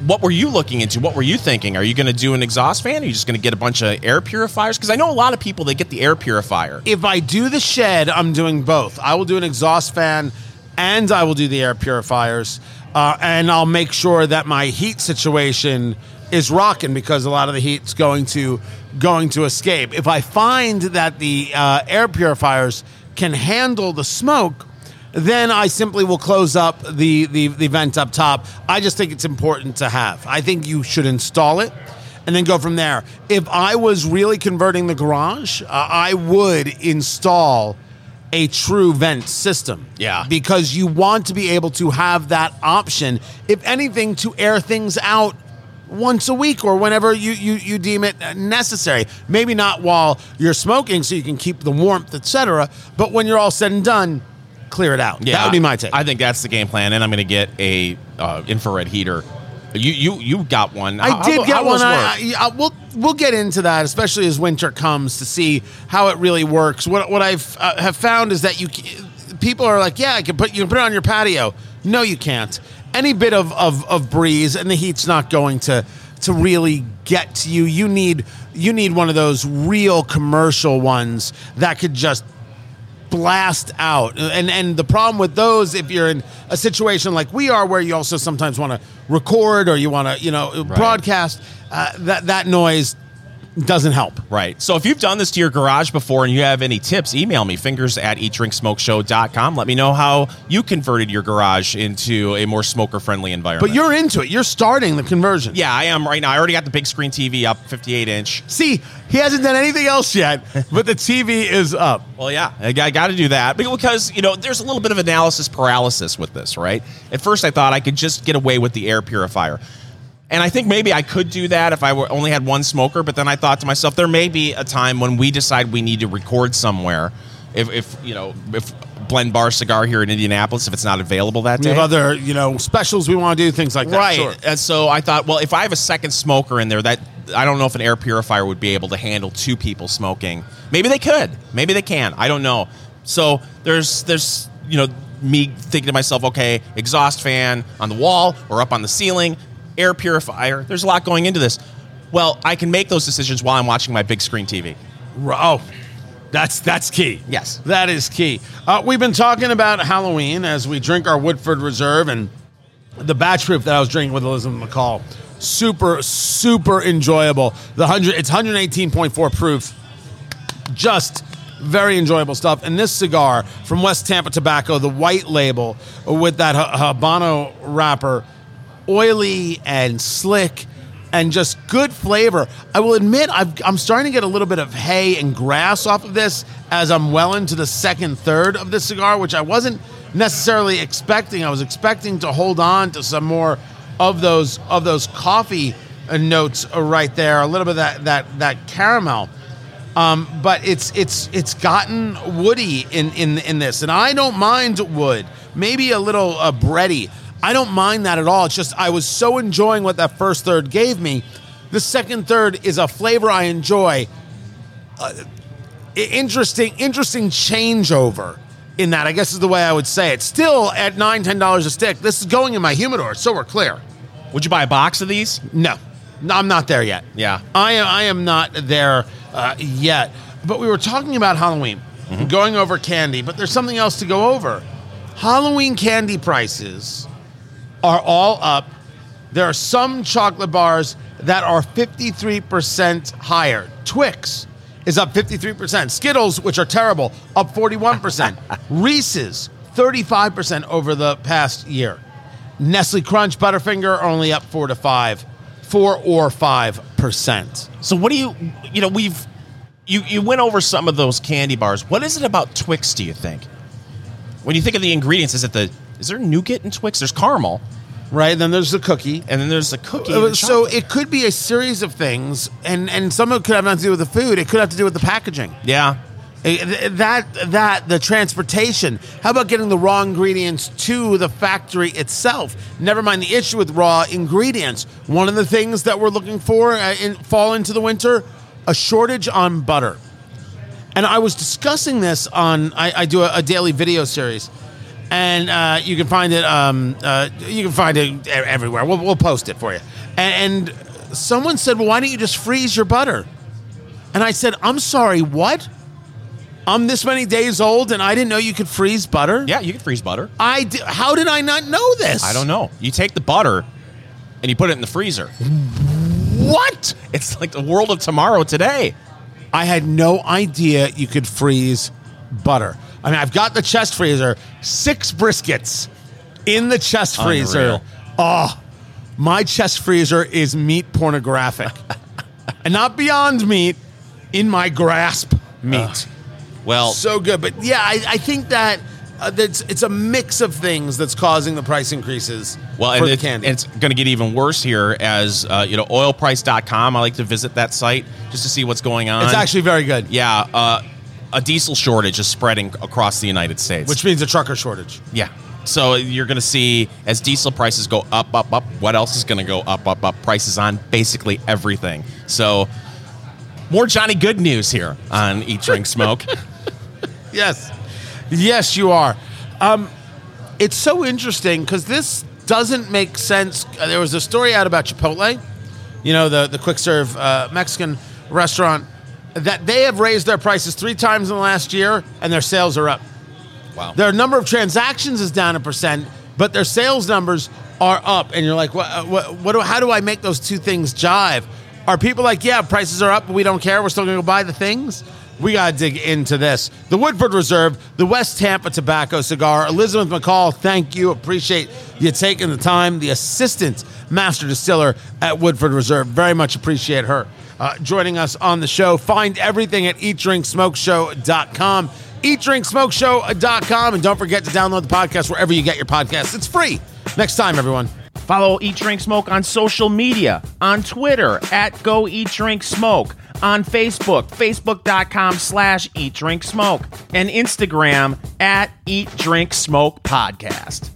What were you looking into? What were you thinking? Are you going to do an exhaust fan? Are you just going to get a bunch of air purifiers? Because I know a lot of people, they get the air purifier. If I do the shed, I'm doing both. I will do an exhaust fan, and I will do the air purifiers, uh, and I'll make sure that my heat situation is rocking, because a lot of the heat's going to going to escape. If I find that the uh, air purifiers can handle the smoke, then I simply will close up the, the, the vent up top. I just think it's important to have. I think you should install it and then go from there. If I was really converting the garage, uh, I would install a true vent system. Yeah. Because you want to be able to have that option, if anything, to air things out once a week or whenever you, you, you deem it necessary. Maybe not while you're smoking so you can keep the warmth, et cetera, but when you're all said and done, clear it out. Yeah, that would be my take. I think that's the game plan, and I'm going to get a uh, infrared heater. You you you got one. I how, did how, get how one. I, I, I, we'll we'll get into that, especially as winter comes, to see how it really works. What what I've uh, have found is that you people are like, yeah, I can put you can put it on your patio. No, you can't. Any bit of of, of breeze and the heat's not going to to really get to you. You need you need one of those real commercial ones that could just blast out. And and the problem with those, if you're in a situation like we are, where you also sometimes want to record or you want to, you know, right. broadcast, uh, that that noise doesn't help. Right. So if you've done this to your garage before and you have any tips, email me, fingers at eat drink smoke show dot com. Let me know how you converted your garage into a more smoker-friendly environment. But you're into it. You're starting the conversion. Yeah, I am right now. I already got the big screen T V up, fifty-eight inch. See, he hasn't done anything else yet, but the T V is up. Well, yeah, I got to do that because, you know, there's a little bit of analysis paralysis with this, right? At first, I thought I could just get away with the air purifier. And I think maybe I could do that if I were only had one smoker. But then I thought to myself, there may be a time when we decide we need to record somewhere. If, if you know, if Blend Bar Cigar here in Indianapolis, if it's not available that day. We have other, you know, specials we want to do, things like that. Right. Sure. And so I thought, well, if I have a second smoker in there, that I don't know if an air purifier would be able to handle two people smoking. Maybe they could. Maybe they can. I don't know. So there's there's, you know, me thinking to myself, okay, exhaust fan on the wall or up on the ceiling. Air purifier. There's a lot going into this. Well, I can make those decisions while I'm watching my big screen T V. Oh, that's that's key. Yes. That is key. Uh, we've been talking about Halloween as we drink our Woodford Reserve and the batch proof that I was drinking with Elizabeth McCall. Super, super enjoyable. The hundred, It's one eighteen point four proof. Just very enjoyable stuff. And this cigar from West Tampa Tobacco, the white label with that Habano wrapper, oily and slick and just good flavor. I will admit I've, I'm starting to get a little bit of hay and grass off of this as I'm well into the second third of this cigar, which I wasn't necessarily expecting. I was expecting to hold on to some more of those of those coffee notes right there, a little bit of that that, that caramel. Um, but it's it's it's gotten woody in, in, in this, and I don't mind wood. Maybe a little uh, bready. I don't mind that at all. It's just I was so enjoying what that first third gave me. The second third is a flavor I enjoy. Uh, interesting, interesting changeover in that, I guess is the way I would say it. Still at nine dollars, ten dollars a stick. This is going in my humidor, so we're clear. Would you buy a box of these? No. No, I'm not there yet. Yeah. I am, I am not there uh, yet. But we were talking about Halloween, mm-hmm. going over candy, but there's something else to go over. Halloween candy prices are all up. There are some chocolate bars that are fifty-three percent higher. Twix is up fifty-three percent. Skittles, which are terrible, up forty-one percent. Reese's, thirty-five percent over the past year. Nestle Crunch, Butterfinger are only up four to five, four or five percent. So what do you, you know, we've, you, you went over some of those candy bars. What is it about Twix, do you think? When you think of the ingredients, is it the, is there nougat in Twix? There's caramel. Right, then there's the cookie. And then there's the cookie. The so it could be a series of things, and, and some of it could have nothing to do with the food. It could have to do with the packaging. Yeah. That, that the transportation. How about getting the raw ingredients to the factory itself? Never mind the issue with raw ingredients. One of the things that we're looking for in fall into the winter, a shortage on butter. And I was discussing this on, I, I do a, a daily video series. And uh, you can find it. Um, uh, you can find it everywhere. We'll, we'll post it for you. And, and someone said, "Well, why don't you just freeze your butter?" And I said, "I'm sorry, what? I'm this many days old, and I didn't know you could freeze butter." Yeah, you can freeze butter. I d- how did I not know this? I don't know. You take the butter, and you put it in the freezer. What? It's like the world of tomorrow today. I had no idea you could freeze butter. I mean, I've got the chest freezer, six briskets in the chest freezer. Unreal. Oh, my chest freezer is meat pornographic. And not beyond meat, in my grasp meat. Uh, well, so good. But yeah, I, I think that uh, that's, it's a mix of things that's causing the price increases well, for and the it, candy. And it's going to get even worse here as, uh, you know, oil price dot com. I like to visit that site just to see what's going on. It's actually very good. Yeah. Uh, A diesel shortage is spreading across the United States. Which means a trucker shortage. Yeah. So you're going to see, as diesel prices go up, up, up, what else is going to go up, up, up? Prices on basically everything. So more Johnny Good news here on Eat, Drink, Smoke. Yes. Yes, you are. Um, it's so interesting because this doesn't make sense. There was a story out about Chipotle, you know, the, the quick serve uh, Mexican restaurant, that they have raised their prices three times in the last year, and their sales are up. Wow. Their number of transactions is down a percent, but their sales numbers are up. And you're like, what, what, what do, how do I make those two things jive? Are people like, yeah, prices are up, but we don't care, we're still going to go buy the things? We got to dig into this. The Woodford Reserve, the West Tampa Tobacco Cigar. Elizabeth McCall, thank you. Appreciate you taking the time. The assistant master distiller at Woodford Reserve. Very much appreciate her uh, joining us on the show. Find everything at eat drink smoke show dot com. eat drink smoke show dot com. And don't forget to download the podcast wherever you get your podcasts. It's free. Next time, everyone. Follow Eat, Drink, Smoke on social media, on Twitter, at Go Eat, Drink, Smoke, on Facebook, facebook.com slash Eat, Drink, Smoke, and Instagram, at Eat, Drink, Smoke Podcast.